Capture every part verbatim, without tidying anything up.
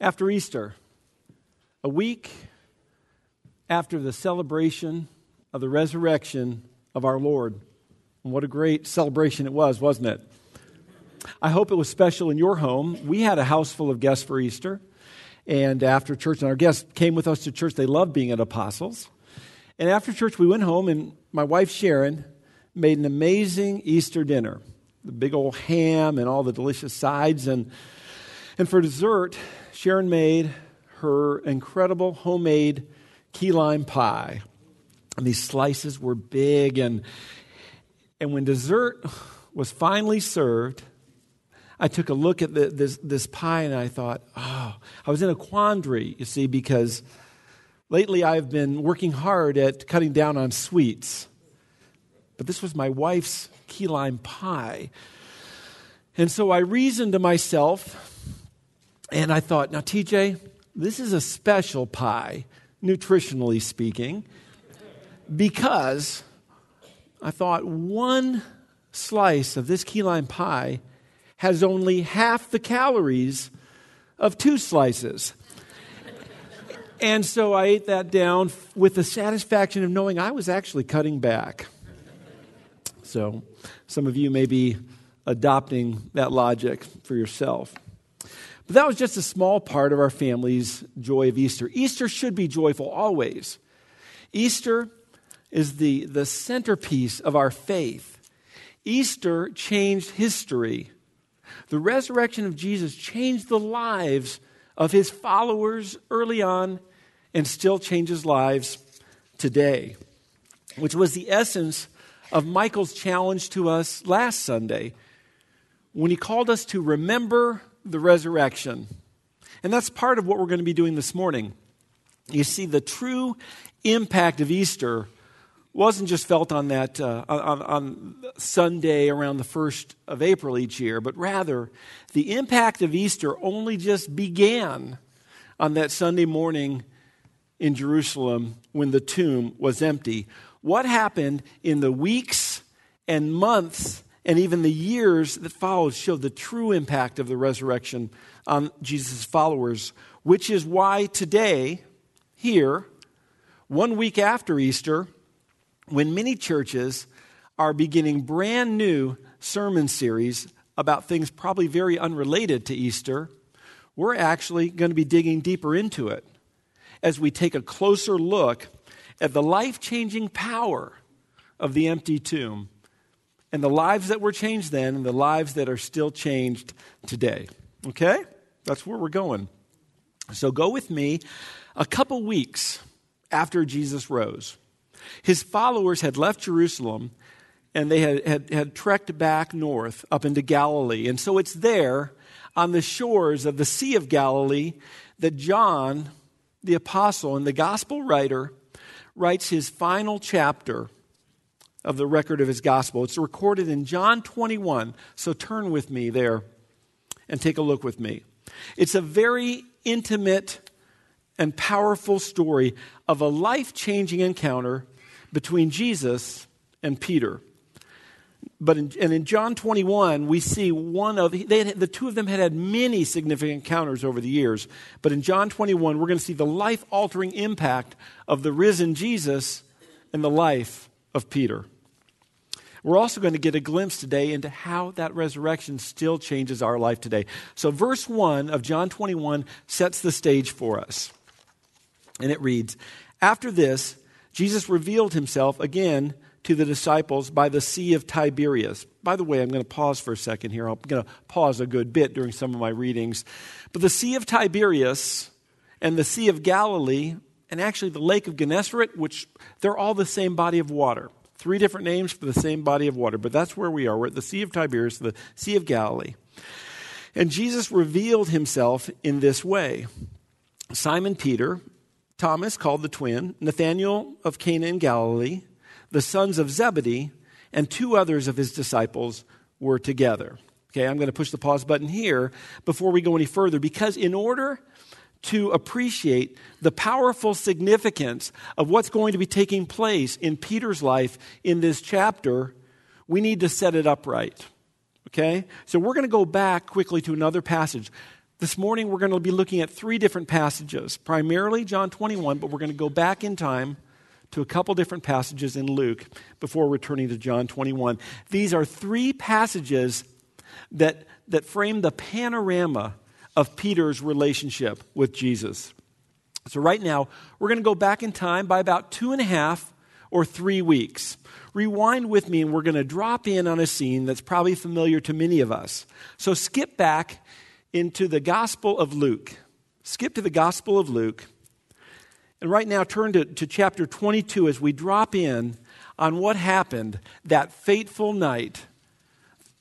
after Easter, a week after the celebration of the resurrection of our Lord. And what a great celebration it was, wasn't it? I hope it was special in your home. We had a house full of guests for Easter, and after church, and our guests came with us to church. They loved being at Apostles. And after church, we went home, and my wife, Sharon, made an amazing Easter dinner. The big old ham and all the delicious sides. And, and for dessert, Sharon made her incredible homemade key lime pie. And these slices were big. And, and when dessert was finally served, I took a look at the, this, this pie and I thought, oh, I was in a quandary, you see, because lately I've been working hard at cutting down on sweets. But this was my wife's key lime pie. And so I reasoned to myself and I thought, now, T J, this is a special pie, nutritionally speaking, because I thought one slice of this key lime pie has only half the calories of two slices. And so I ate that down with the satisfaction of knowing I was actually cutting back. So some of you may be adopting that logic for yourself. But that was just a small part of our family's joy of Easter. Easter should be joyful always. Easter is the, the centerpiece of our faith. Easter changed history. The resurrection of Jesus changed the lives of his followers early on and still changes lives today, which was the essence of Michael's challenge to us last Sunday when he called us to remember the resurrection. And that's part of what we're going to be doing this morning. You see, the true impact of Easter wasn't just felt on that uh, on, on Sunday around the first of April each year, but rather the impact of Easter only just began on that Sunday morning in Jerusalem when the tomb was empty. What happened in the weeks and months and even the years that followed showed the true impact of the resurrection on Jesus' followers, which is why today, here, one week after Easter, when many churches are beginning brand new sermon series about things probably very unrelated to Easter, we're actually going to be digging deeper into it as we take a closer look at the life-changing power of the empty tomb and the lives that were changed then and the lives that are still changed today. Okay? That's where we're going. So go with me a couple weeks after Jesus rose. His followers had left Jerusalem, and they had, had, had trekked back north up into Galilee. And so it's there on the shores of the Sea of Galilee that John, the apostle and the gospel writer, writes his final chapter of the record of his gospel. It's recorded in John twenty-one. So turn with me there and take a look with me. It's a very intimate and powerful story of a life-changing encounter between Jesus and Peter. But in, and in John twenty-one, we see one of, they had, the two of them had had many significant encounters over the years. But in John twenty-one, we're going to see the life-altering impact of the risen Jesus and the life of Peter. We're also going to get a glimpse today into how that resurrection still changes our life today. So verse one of John twenty-one sets the stage for us. And it reads, "After this, Jesus revealed himself again to the disciples by the Sea of Tiberias." By the way, I'm going to pause for a second here. I'm going to pause a good bit during some of my readings. But the Sea of Tiberias and the Sea of Galilee, and actually the Lake of Gennesaret, which they're all the same body of water. Three different names for the same body of water. But that's where we are. We're at the Sea of Tiberias, the Sea of Galilee. And Jesus revealed himself in this way. Simon Peter, Thomas called the twin, Nathanael of Cana in Galilee, the sons of Zebedee, and two others of his disciples were together. Okay, I'm going to push the pause button here before we go any further, because in order to appreciate the powerful significance of what's going to be taking place in Peter's life in this chapter, we need to set it up right. Okay? So we're going to go back quickly to another passage. This morning we're going to be looking at three different passages, primarily John twenty-one, but we're going to go back in time to a couple different passages in Luke before returning to John twenty-one. These are three passages that, that frame the panorama of Peter's relationship with Jesus. So right now, we're going to go back in time by about two and a half or three weeks. Rewind with me, and we're going to drop in on a scene that's probably familiar to many of us. So skip back into the Gospel of Luke. Skip to the Gospel of Luke. And right now, turn to, to chapter twenty-two as we drop in on what happened that fateful night,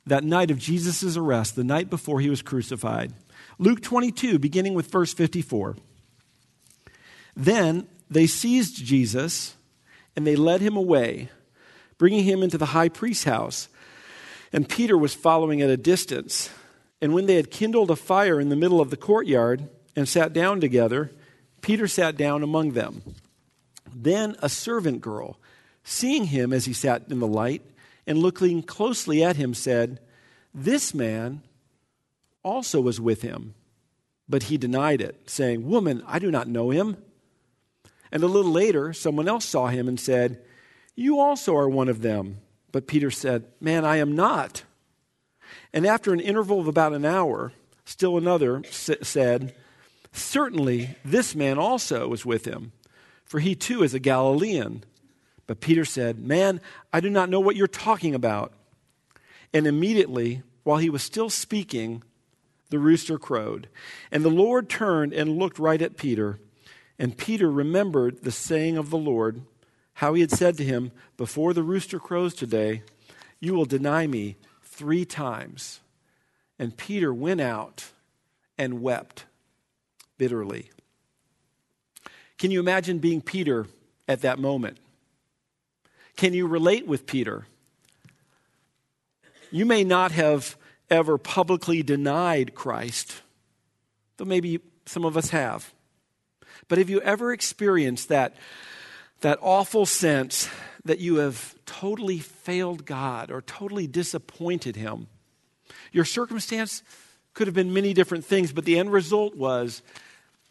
that night of Jesus' arrest, the night before he was crucified. Luke twenty-two, beginning with verse fifty-four. Then they seized Jesus, and they led him away, bringing him into the high priest's house. And Peter was following at a distance. And when they had kindled a fire in the middle of the courtyard and sat down together, Peter sat down among them. Then a servant girl, seeing him as he sat in the light and looking closely at him, said, "This man also was with him." But he denied it, saying, "Woman, I do not know him." And a little later, someone else saw him and said, "You also are one of them." But Peter said, "Man, I am not." And after an interval of about an hour, still another said, "Certainly this man also was with him, for he too is a Galilean." But Peter said, "Man, I do not know what you're talking about." And immediately, while he was still speaking, the rooster crowed. And the Lord turned and looked right at Peter. And Peter remembered the saying of the Lord, how he had said to him, "Before the rooster crows today, you will deny me three times." And Peter went out and wept bitterly. Can you imagine being Peter at that moment? Can you relate with Peter? You may not have ever publicly denied Christ, though maybe some of us have. But have you ever experienced that, that awful sense that you have totally failed God or totally disappointed him? Your circumstance could have been many different things, but the end result was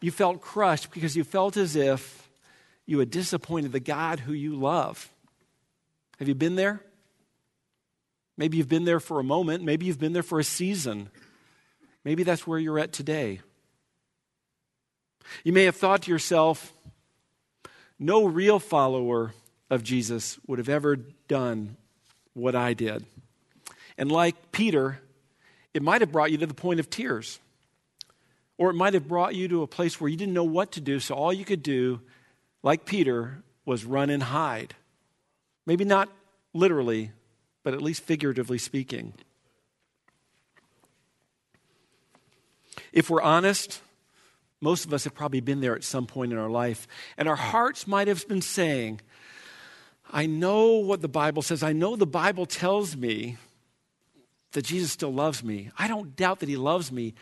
you felt crushed because you felt as if you had disappointed the God who you love. Have you been there? Maybe you've been there for a moment. Maybe you've been there for a season. Maybe that's where you're at today. You may have thought to yourself, no real follower of Jesus would have ever done what I did. And like Peter, it might have brought you to the point of tears. Or it might have brought you to a place where you didn't know what to do, so all you could do, like Peter, was run and hide. Maybe not literally, but at least figuratively speaking. If we're honest, most of us have probably been there at some point in our life, and our hearts might have been saying, I know what the Bible says. I know the Bible tells me that Jesus still loves me. I don't doubt that he loves me,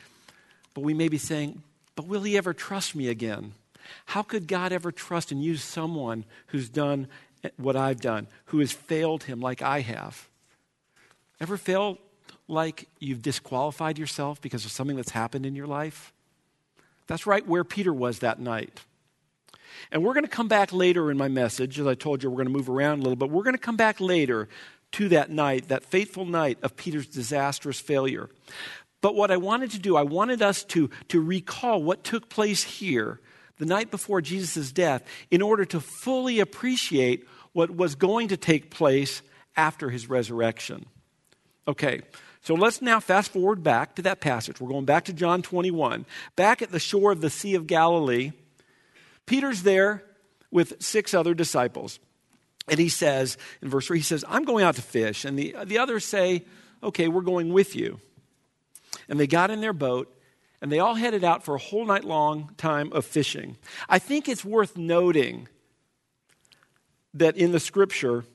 but we may be saying, but will he ever trust me again? How could God ever trust and use someone who's done what I've done, who has failed him like I have? Ever feel like you've disqualified yourself because of something that's happened in your life? That's right where Peter was that night. And we're going to come back later in my message. As I told you, we're going to move around a little bit. We're going to come back later to that night, that fateful night of Peter's disastrous failure. But what I wanted to do, I wanted us to, to recall what took place here the night before Jesus' death in order to fully appreciate what was going to take place after his resurrection. Okay, so let's now fast forward back to that passage. We're going back to John twenty-one. Back at the shore of the Sea of Galilee, Peter's there with six other disciples. And he says, in verse three, he says, "I'm going out to fish." And the, the others say, "Okay, we're going with you." And they got in their boat, and they all headed out for a whole night long time of fishing. I think it's worth noting that in the scripture,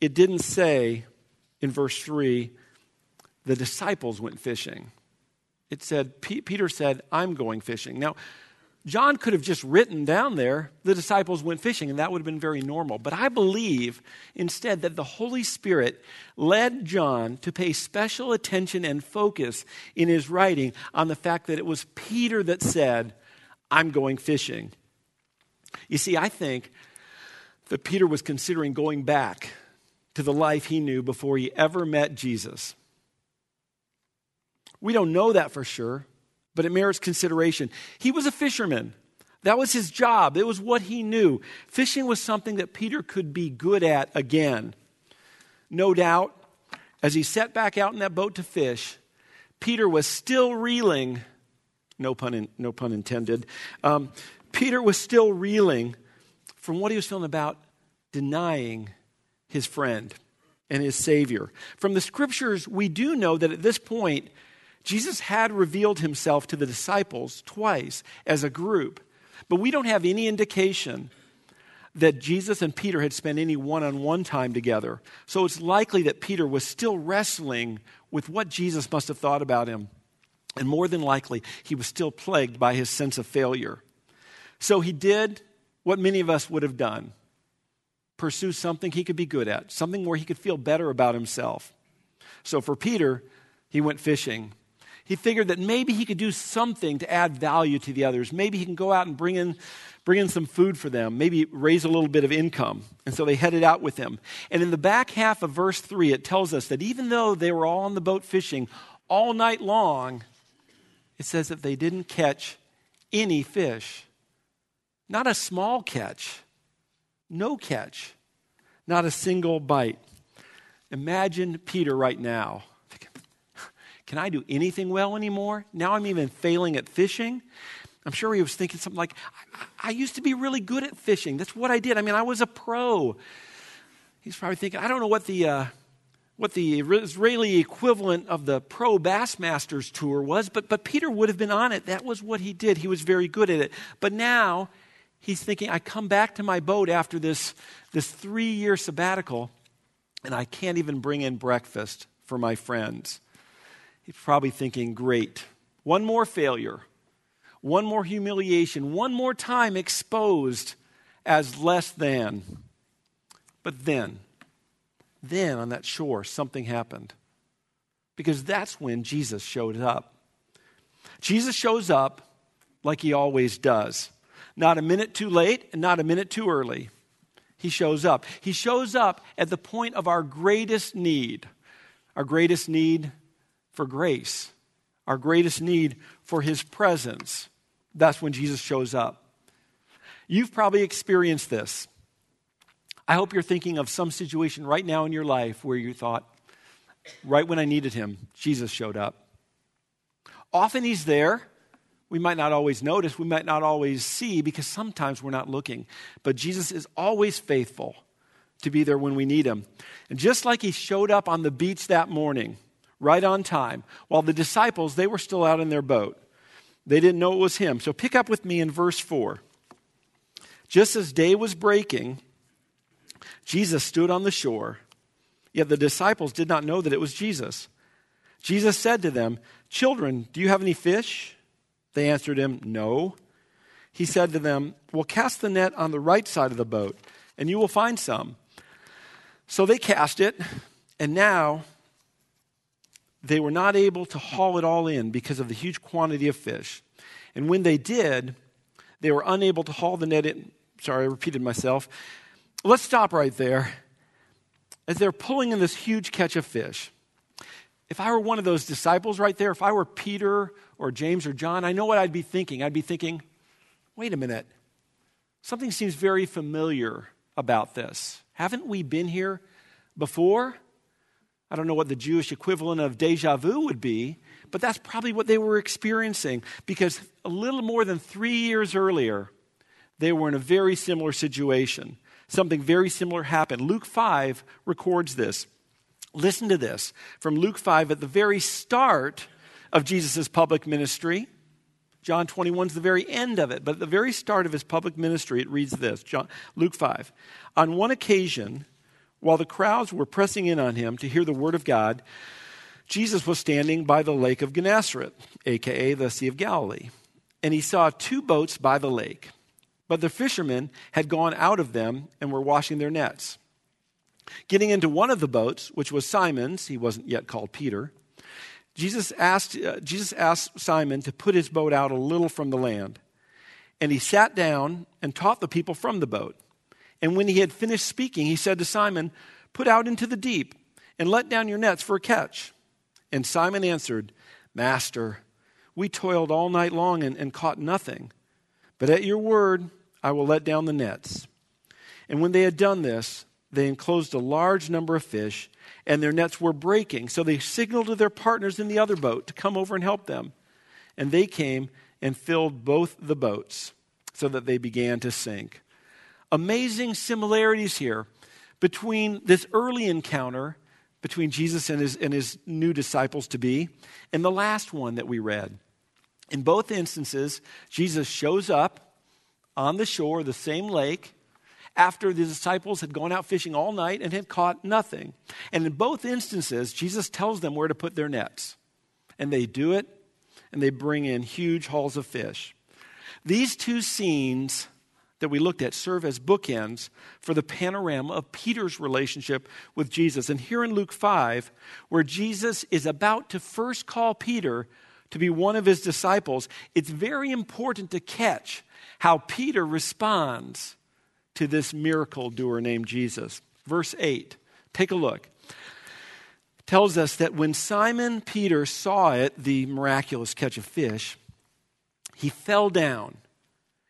it didn't say in verse three, the disciples went fishing. It said, P- Peter said, "I'm going fishing." Now, John could have just written down there, the disciples went fishing, and that would have been very normal. But I believe instead that the Holy Spirit led John to pay special attention and focus in his writing on the fact that it was Peter that said, I'm going fishing. You see, I think that Peter was considering going back to the life he knew before he ever met Jesus. We don't know that for sure, but it merits consideration. He was a fisherman. That was his job. It was what he knew. Fishing was something that Peter could be good at again. No doubt, as he set back out in that boat to fish, Peter was still reeling. No pun, in, no pun intended. Um, Peter was still reeling from what he was feeling about denying his friend and his Savior. From the Scriptures, we do know that at this point, Jesus had revealed himself to the disciples twice as a group, but we don't have any indication that Jesus and Peter had spent any one-on-one time together. So it's likely that Peter was still wrestling with what Jesus must have thought about him. And more than likely, he was still plagued by his sense of failure. So he did what many of us would have done, pursue something he could be good at, something where he could feel better about himself. So for Peter, he went fishing. He figured that maybe he could do something to add value to the others. Maybe he can go out and bring in, bring in some food for them, maybe raise a little bit of income. And so they headed out with him. And in the back half of verse three, it tells us that even though they were all on the boat fishing all night long, it says that they didn't catch any fish. Not a small catch, no catch, not a single bite. Imagine Peter right now. Can I do anything well anymore? Now I'm even failing at fishing. I'm sure he was thinking something like, I, I used to be really good at fishing. That's what I did. I mean, I was a pro. He's probably thinking, I don't know what the uh, what the Israeli equivalent of the pro Bassmasters tour was, but, but Peter would have been on it. That was what he did. He was very good at it. But now he's thinking, I come back to my boat after this, this three-year sabbatical, and I can't even bring in breakfast for my friends. He's probably thinking, great, one more failure, one more humiliation, one more time exposed as less than. But then, then on that shore, something happened. Because that's when Jesus showed up. Jesus shows up like he always does. Not a minute too late and not a minute too early. He shows up. He shows up at the point of our greatest need. Our greatest need for grace, our greatest need for his presence. That's when Jesus shows up. You've probably experienced this. I hope you're thinking of some situation right now in your life where you thought, right when I needed him, Jesus showed up. Often he's there. We might not always notice. We might not always see because sometimes we're not looking. But Jesus is always faithful to be there when we need him. And just like he showed up on the beach that morning, right on time, while the disciples, they were still out in their boat. They didn't know it was him. So pick up with me in verse four. Just as day was breaking, Jesus stood on the shore, yet the disciples did not know that it was Jesus. Jesus said to them, "Children, do you have any fish?" They answered him, "No." He said to them, "Well, cast the net on the right side of the boat, and you will find some." So they cast it, and now they were not able to haul it all in because of the huge quantity of fish. And when they did, they were unable to haul the net in. Sorry, I repeated myself. Let's stop right there. As they're pulling in this huge catch of fish, if I were one of those disciples right there, if I were Peter or James or John, I know what I'd be thinking. I'd be thinking, wait a minute, something seems very familiar about this. Haven't we been here before? I don't know what the Jewish equivalent of deja vu would be, but that's probably what they were experiencing because a little more than three years earlier, they were in a very similar situation. Something very similar happened. Luke five records this. Listen to this from Luke five at the very start of Jesus' public ministry. John twenty-one is the very end of it, but at the very start of his public ministry, it reads this, John, Luke five. On one occasion, while the crowds were pressing in on him to hear the word of God, Jesus was standing by the lake of Gennesaret, a k a the Sea of Galilee. and he saw two boats by the lake, but the fishermen had gone out of them and were washing their nets. Getting into one of the boats, which was Simon's, he wasn't yet called Peter, Jesus asked, uh, Jesus asked Simon to put his boat out a little from the land. And he sat down and taught the people from the boat. And when he had finished speaking, he said to Simon, "Put out into the deep and let down your nets for a catch." And Simon answered, "Master, we toiled all night long and, and caught nothing. But at your word, I will let down the nets." And when they had done this, they enclosed a large number of fish, and their nets were breaking. So they signaled to their partners in the other boat to come over and help them. And they came and filled both the boats so that they began to sink. Amazing similarities here between this early encounter between Jesus and his, and his new disciples-to-be and the last one that we read. In both instances, Jesus shows up on the shore of the same lake after the disciples had gone out fishing all night and had caught nothing. And in both instances, Jesus tells them where to put their nets. And they do it, and they bring in huge hauls of fish. These two scenes that we looked at serve as bookends for the panorama of Peter's relationship with Jesus. And here in Luke five, where Jesus is about to first call Peter to be one of his disciples, it's very important to catch how Peter responds to this miracle doer named Jesus. Verse eight, take a look. It tells us that when Simon Peter saw it, the miraculous catch of fish, he fell down.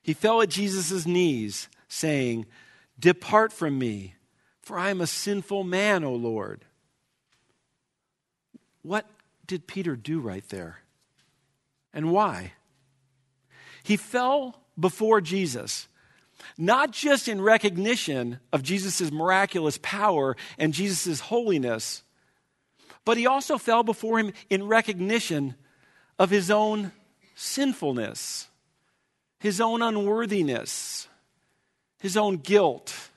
He fell at Jesus' knees, saying, "Depart from me, for I am a sinful man, O Lord." What did Peter do right there? And why? He fell before Jesus, not just in recognition of Jesus' miraculous power and Jesus' holiness, but he also fell before him in recognition of his own sinfulness, his own unworthiness, his own guilt,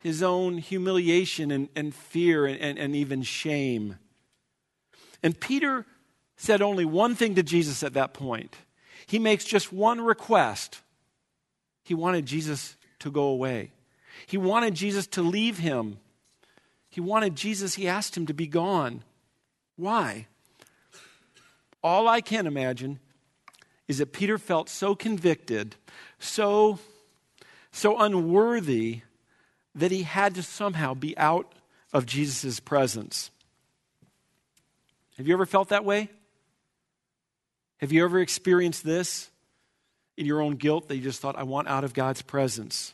his own humiliation and, and fear and, and, and even shame. And Peter said only one thing to Jesus at that point. He makes just one request. He wanted Jesus to go away. He wanted Jesus to leave him. He wanted Jesus, he asked him to be gone. Why? All I can imagine is that Peter felt so convicted, so, so unworthy, that he had to somehow be out of Jesus' presence. Have you ever felt that way? Have you ever experienced this? In your own guilt, that you just thought, I want out of God's presence.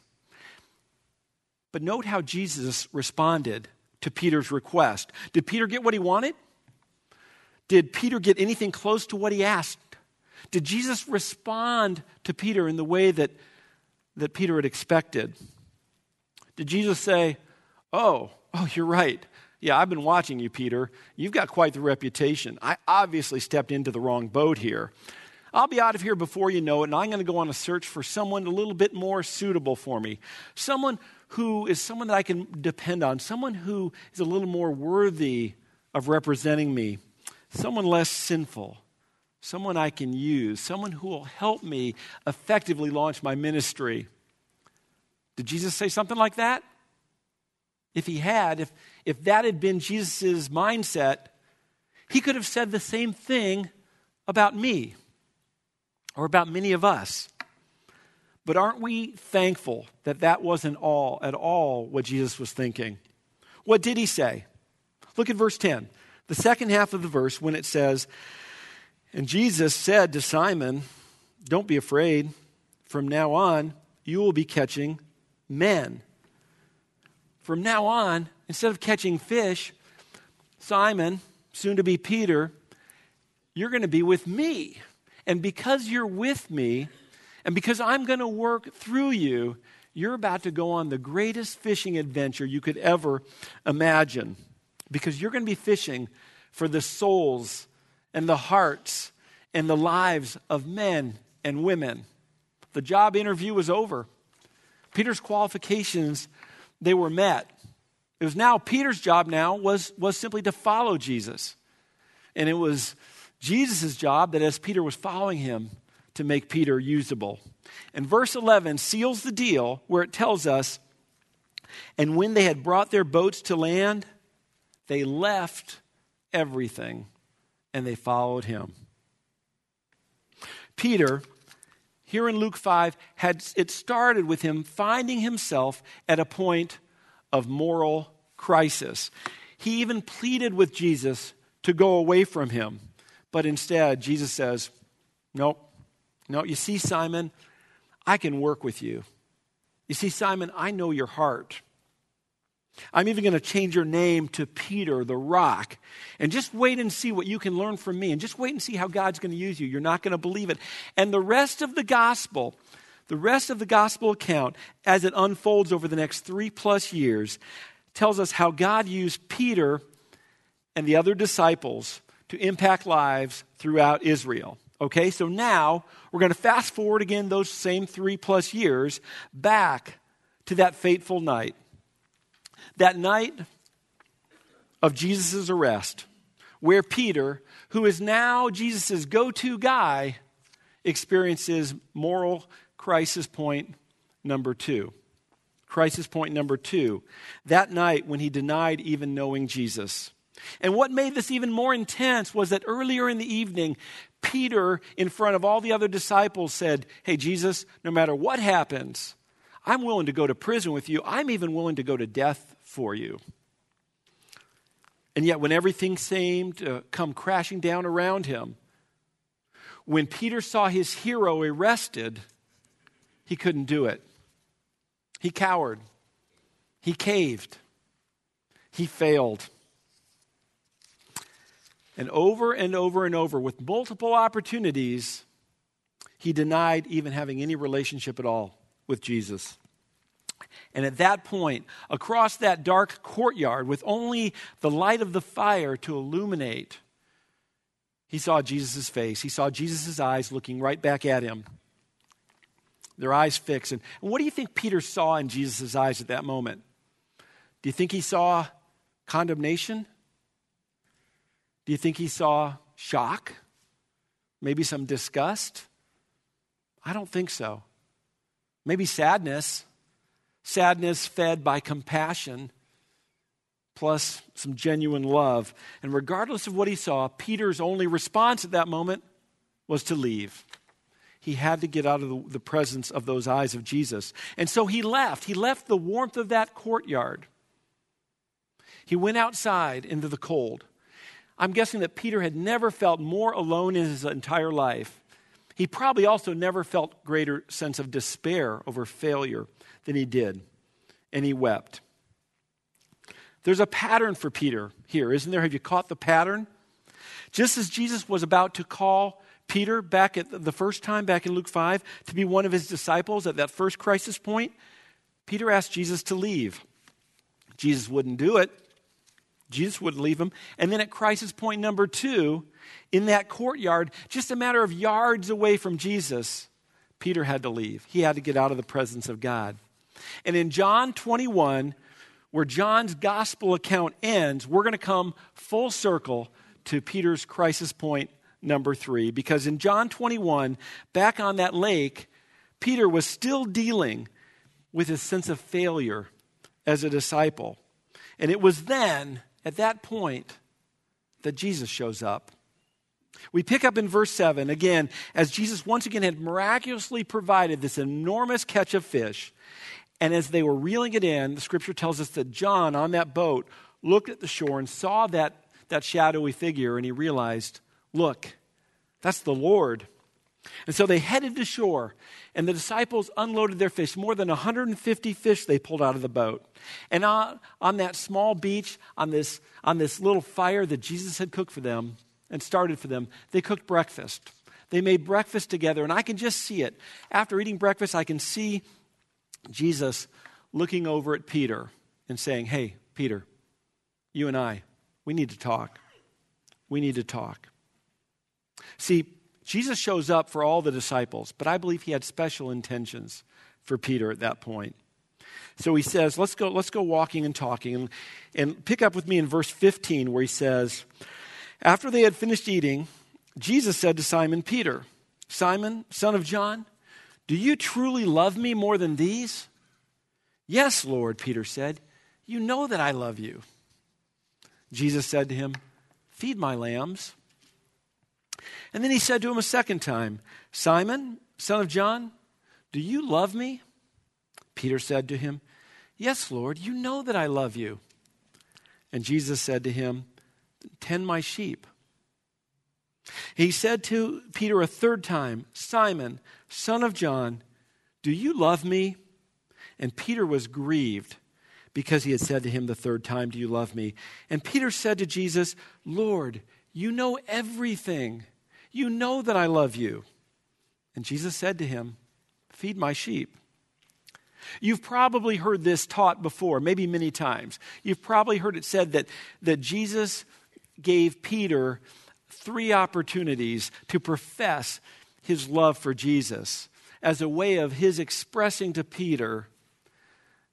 But note how Jesus responded to Peter's request. Did Peter get what he wanted? Did Peter get anything close to what he asked? Did Jesus respond to Peter in the way that, that Peter had expected? Did Jesus say, oh, oh, you're right. Yeah, I've been watching you, Peter. You've got quite the reputation. I obviously stepped into the wrong boat here. I'll be out of here before you know it, and I'm going to go on a search for someone a little bit more suitable for me. Someone who is someone that I can depend on. Someone who is a little more worthy of representing me. Someone less sinful. Someone I can use. Someone who will help me effectively launch my ministry. Did Jesus say something like that? If he had, if, if that had been Jesus' mindset, he could have said the same thing about me. Or about many of us. But aren't we thankful that that wasn't all, at all what Jesus was thinking? What did he say? Look at verse ten, the second half of the verse when it says, "And Jesus said to Simon, 'Don't be afraid. From now on, you will be catching men.'" From now on, instead of catching fish, Simon, soon to be Peter, you're going to be with me. And because you're with me, and because I'm going to work through you, you're about to go on the greatest fishing adventure you could ever imagine. Because you're going to be fishing for the souls and the hearts and the lives of men and women. The job interview was over. Peter's qualifications, they were met. It was now, Peter's job now was, was simply to follow Jesus. And it was Jesus' job that as Peter was following him, to make Peter usable. And verse eleven seals the deal where it tells us, and when they had brought their boats to land, they left everything and they followed him. Peter, here in Luke five, had it started with him finding himself at a point of moral crisis. He even pleaded with Jesus to go away from him. But instead, Jesus says, nope, no, you see, Simon, I can work with you. You see, Simon, I know your heart. I'm even going to change your name to Peter, the rock. And just wait and see what you can learn from me. And just wait and see how God's going to use you. You're not going to believe it. And the rest of the gospel, the rest of the gospel account, as it unfolds over the next three plus years, tells us how God used Peter and the other disciples to impact lives throughout Israel. Okay, so now we're going to fast forward again those same three plus years back to that fateful night. That night of Jesus' arrest, where Peter, who is now Jesus' go-to guy, experiences moral crisis point number two. Crisis point number two. That night when he denied even knowing Jesus. And what made this even more intense was that earlier in the evening, Peter, in front of all the other disciples, said, hey, Jesus, no matter what happens, I'm willing to go to prison with you. I'm even willing to go to death for you. And yet when everything seemed to come crashing down around him, when Peter saw his hero arrested, he couldn't do it. He cowered. He caved. He failed. And over and over and over, with multiple opportunities, he denied even having any relationship at all with Jesus. And at that point, across that dark courtyard, with only the light of the fire to illuminate, he saw Jesus' face. He saw Jesus' eyes looking right back at him, their eyes fixed. And what do you think Peter saw in Jesus' eyes at that moment? Do you think he saw condemnation? Do you think he saw shock? Maybe some disgust? I don't think so. Maybe sadness. Sadness fed by compassion, plus some genuine love. And regardless of what he saw, Peter's only response at that moment was to leave. He had to get out of the presence of those eyes of Jesus. And so he left. He left the warmth of that courtyard. He went outside into the cold. I'm guessing that Peter had never felt more alone in his entire life. He probably also never felt greater sense of despair over failure than he did, and he wept. There's a pattern for Peter here, isn't there? Have you caught the pattern? Just as Jesus was about to call Peter back at the first time, back in Luke five, to be one of his disciples at that first crisis point, Peter asked Jesus to leave. Jesus wouldn't do it. Jesus wouldn't leave him. And then at crisis point number two, in that courtyard, just a matter of yards away from Jesus, Peter had to leave. He had to get out of the presence of God. And in John twenty-one, where John's gospel account ends, we're going to come full circle to Peter's crisis point number three. Because in John twenty-one, back on that lake, Peter was still dealing with his sense of failure as a disciple. And it was then, at that point, that Jesus shows up. We pick up in verse seven, again, as Jesus once again had miraculously provided this enormous catch of fish. And as they were reeling it in, the scripture tells us that John, on that boat, looked at the shore and saw that, that shadowy figure, and he realized, look, that's the Lord. And so they headed to shore, and the disciples unloaded their fish. More than one hundred fifty fish they pulled out of the boat. And on, on that small beach, on this, on this little fire that Jesus had cooked for them and started for them, they cooked breakfast. They made breakfast together, and I can just see it. After eating breakfast, I can see Jesus looking over at Peter and saying, hey, Peter, you and I, we need to talk. We need to talk. See, Jesus shows up for all the disciples, but I believe he had special intentions for Peter at that point. So he says, let's go, let's go walking and talking. And, and pick up with me in verse fifteen where he says, after they had finished eating, Jesus said to Simon Peter, Simon, son of John, do you truly love me more than these? Yes, Lord, Peter said, you know that I love you. Jesus said to him, feed my lambs. And then he said to him a second time, Simon, son of John, do you love me? Peter said to him, yes, Lord, you know that I love you. And Jesus said to him, tend my sheep. He said to Peter a third time, Simon, son of John, do you love me? And Peter was grieved because he had said to him the third time, do you love me? And Peter said to Jesus, Lord, you know everything. You know that I love you. And Jesus said to him, feed my sheep. You've probably heard this taught before, maybe many times. You've probably heard it said that, that Jesus gave Peter three opportunities to profess his love for Jesus as a way of his expressing to Peter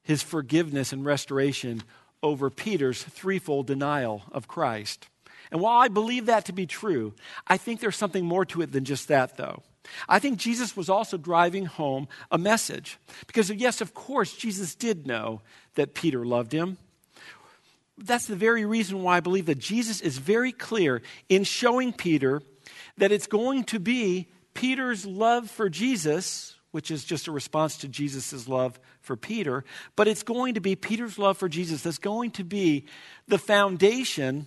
his forgiveness and restoration over Peter's threefold denial of Christ. And while I believe that to be true, I think there's something more to it than just that, though. I think Jesus was also driving home a message. Because yes, of course, Jesus did know that Peter loved him. That's the very reason why I believe that Jesus is very clear in showing Peter that it's going to be Peter's love for Jesus, which is just a response to Jesus' love for Peter, but it's going to be Peter's love for Jesus that's going to be the foundation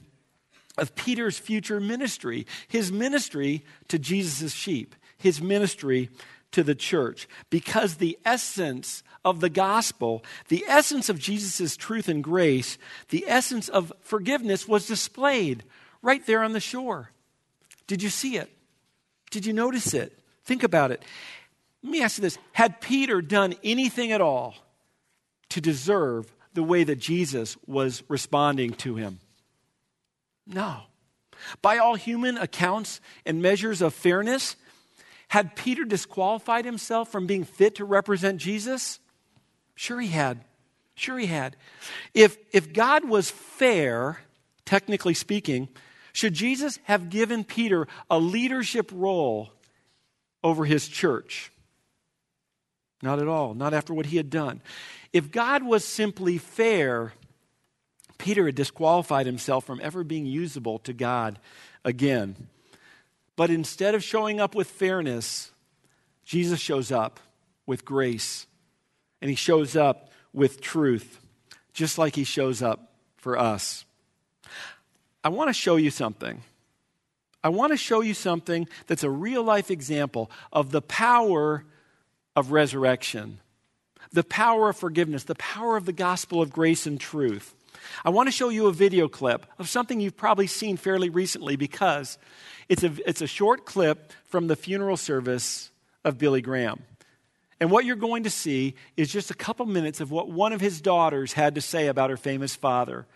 of Peter's future ministry, his ministry to Jesus' sheep, his ministry to the church, because the essence of the gospel, the essence of Jesus' truth and grace, the essence of forgiveness was displayed right there on the shore. Did you see it? Did you notice it? Think about it. Let me ask you this. Had Peter done anything at all to deserve the way that Jesus was responding to him? No. By all human accounts and measures of fairness, had Peter disqualified himself from being fit to represent Jesus? Sure he had. Sure he had. If, if God was fair, technically speaking, should Jesus have given Peter a leadership role over his church? Not at all. Not after what he had done. If God was simply fair, Peter had disqualified himself from ever being usable to God again. But instead of showing up with fairness, Jesus shows up with grace. And he shows up with truth, just like he shows up for us. I want to show you something. I want to show you something that's a real-life example of the power of resurrection, the power of forgiveness, the power of the gospel of grace and truth. I want to show you a video clip of something you've probably seen fairly recently because it's a, it's a short clip from the funeral service of Billy Graham. And what you're going to see is just a couple minutes of what one of his daughters had to say about her famous father,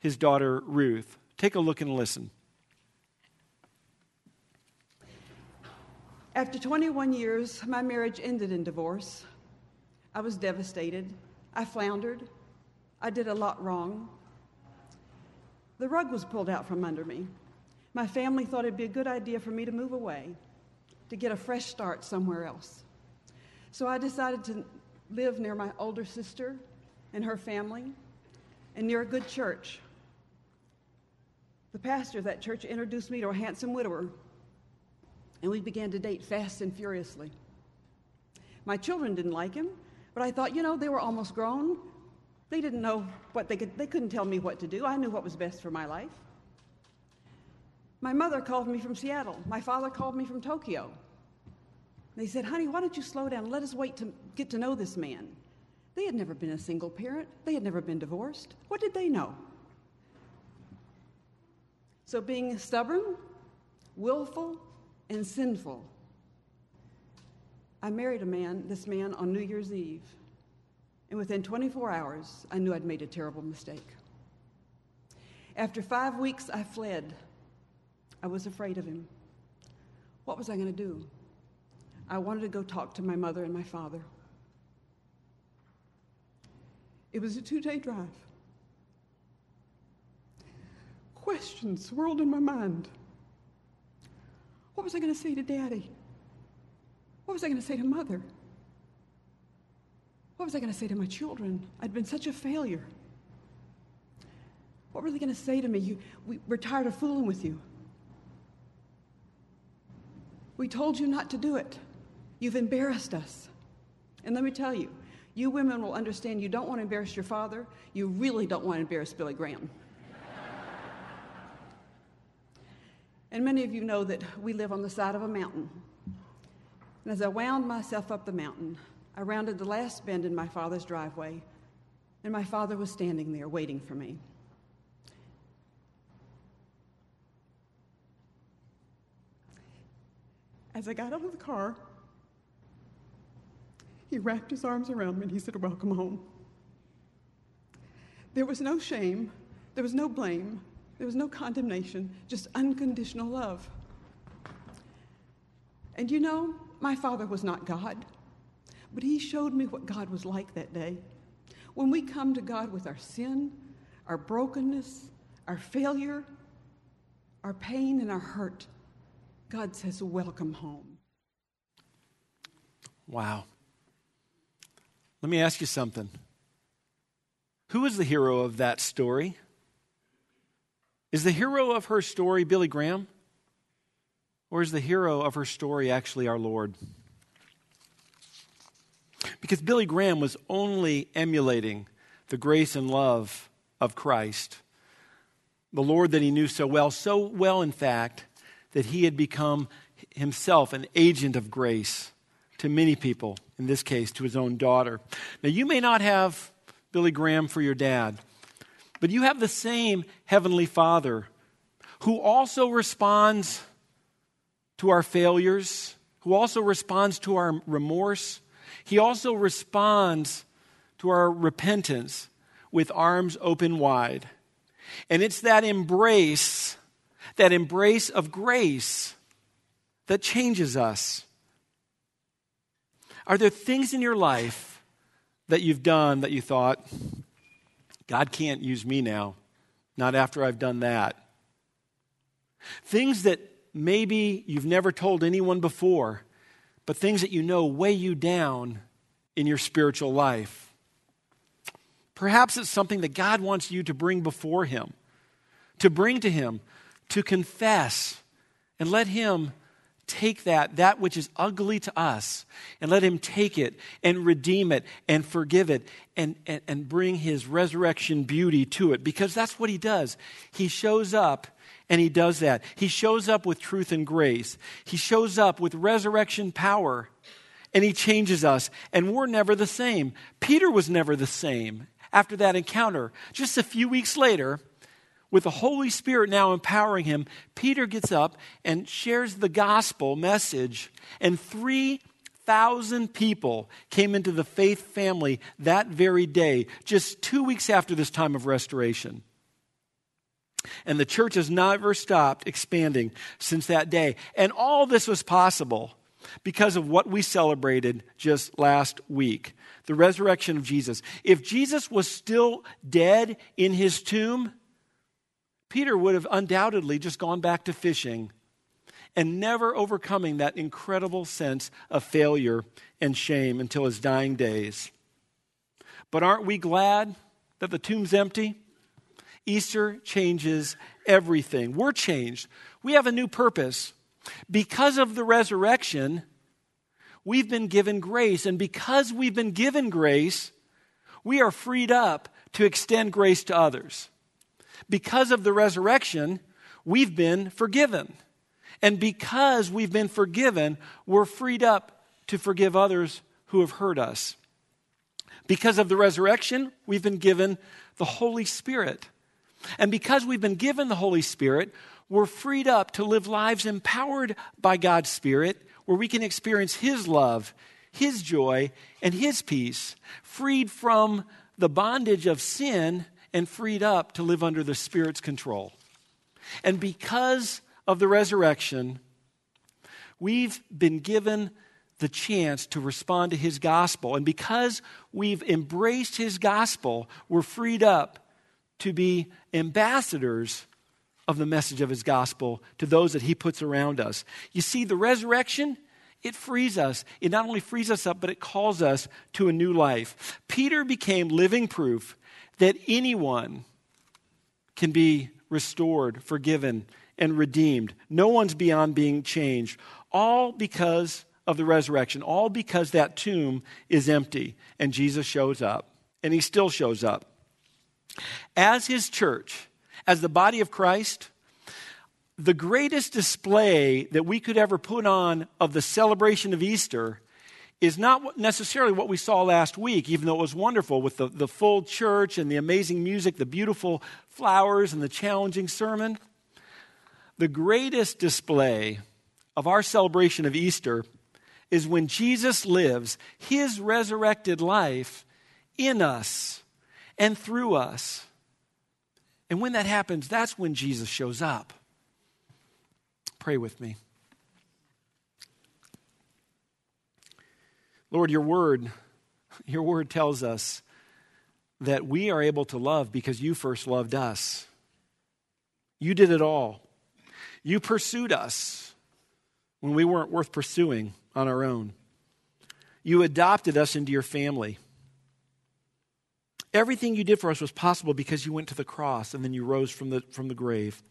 his daughter Ruth. Take a look and listen. After twenty-one years, my marriage ended in divorce. I was devastated. I floundered. I did a lot wrong. The rug was pulled out from under me. My family thought it'd be a good idea for me to move away, to get a fresh start somewhere else. So I decided to live near my older sister and her family and near a good church. The pastor of that church introduced me to a handsome widower, and we began to date fast and furiously. My children didn't like him, but I thought, you know, they were almost grown. They didn't know what they could, they couldn't tell me what to do. I knew what was best for my life. My mother called me from Seattle. My father called me from Tokyo. They said, honey, why don't you slow down? Let us wait to get to know this man. They had never been a single parent. They had never been divorced. What did they know? So being stubborn, willful, and sinful, I married a man, this man on New Year's Eve. And within twenty-four hours, I knew I'd made a terrible mistake. After five weeks, I fled. I was afraid of him. What was I going to do? I wanted to go talk to my mother and my father. It was a two-day drive. Questions swirled in my mind. What was I going to say to Daddy? What was I going to say to Mother? What was I going to say to my children? I'd been such a failure. What were they going to say to me? You, we, we're tired of fooling with you. We told you not to do it. You've embarrassed us. And let me tell you, you women will understand you don't want to embarrass your father. You really don't want to embarrass Billy Graham. And many of you know that we live on the side of a mountain. And as I wound myself up the mountain, I rounded the last bend in my father's driveway, and my father was standing there waiting for me. As I got out of the car, he wrapped his arms around me and he said, "Welcome home." There was no shame, there was no blame, there was no condemnation, just unconditional love. And you know, my father was not God, but he showed me what God was like that day. When we come to God with our sin, our brokenness, our failure, our pain, and our hurt, God says, "Welcome home." Wow. Let me ask you something. Who is the hero of that story? Is the hero of her story Billy Graham? Or is the hero of her story actually our Lord? Because Billy Graham was only emulating the grace and love of Christ, the Lord that he knew so well, so well, in fact, that he had become himself an agent of grace to many people, in this case, to his own daughter. Now, you may not have Billy Graham for your dad, but you have the same Heavenly Father who also responds to our failures, who also responds to our remorse. He also responds to our repentance with arms open wide. And it's that embrace That embrace of grace that changes us. Are there things in your life that you've done that you thought, God can't use me now, not after I've done that? Things that maybe you've never told anyone before, but things that you know weigh you down in your spiritual life. Perhaps it's something that God wants you to bring before Him, to bring to Him, to confess, and let Him take that, that which is ugly to us, and let Him take it and redeem it and forgive it and, and, and bring His resurrection beauty to it, because that's what He does. He shows up and He does that. He shows up with truth and grace. He shows up with resurrection power, and He changes us, and we're never the same. Peter was never the same after that encounter. Just a few weeks later, with the Holy Spirit now empowering him, Peter gets up and shares the gospel message. And three thousand people came into the faith family that very day, just two weeks after this time of restoration. And the church has never stopped expanding since that day. And all this was possible because of what we celebrated just last week, the resurrection of Jesus. If Jesus was still dead in his tomb, Peter would have undoubtedly just gone back to fishing and never overcoming that incredible sense of failure and shame until his dying days. But aren't we glad that the tomb's empty? Easter changes everything. We're changed. We have a new purpose. Because of the resurrection, we've been given grace. And because we've been given grace, we are freed up to extend grace to others. Because of the resurrection, we've been forgiven. And because we've been forgiven, we're freed up to forgive others who have hurt us. Because of the resurrection, we've been given the Holy Spirit. And because we've been given the Holy Spirit, we're freed up to live lives empowered by God's Spirit, where we can experience His love, His joy, and His peace, freed from the bondage of sin and freed up to live under the Spirit's control. And because of the resurrection, we've been given the chance to respond to His gospel. And because we've embraced His gospel, we're freed up to be ambassadors of the message of His gospel to those that He puts around us. You see, the resurrection it frees us. It not only frees us up, but it calls us to a new life. Peter became living proof that anyone can be restored, forgiven, and redeemed. No one's beyond being changed, all because of the resurrection, all because that tomb is empty and Jesus shows up, and he still shows up. As his church, as the body of Christ, the greatest display that we could ever put on of the celebration of Easter is not necessarily what we saw last week, even though it was wonderful with the, the full church and the amazing music, the beautiful flowers and the challenging sermon. The greatest display of our celebration of Easter is when Jesus lives his resurrected life in us and through us. And when that happens, that's when Jesus shows up. Pray with me. Lord, your word, your word tells us that we are able to love because you first loved us. You did it all. You pursued us when we weren't worth pursuing on our own. You adopted us into your family. Everything you did for us was possible because you went to the cross and then you rose from the, from the grave,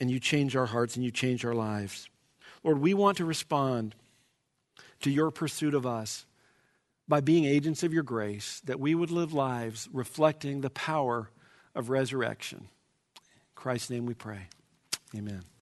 and you changed our hearts and you changed our lives. Lord, we want to respond to your pursuit of us by being agents of your grace, that we would live lives reflecting the power of resurrection. In Christ's name we pray. Amen.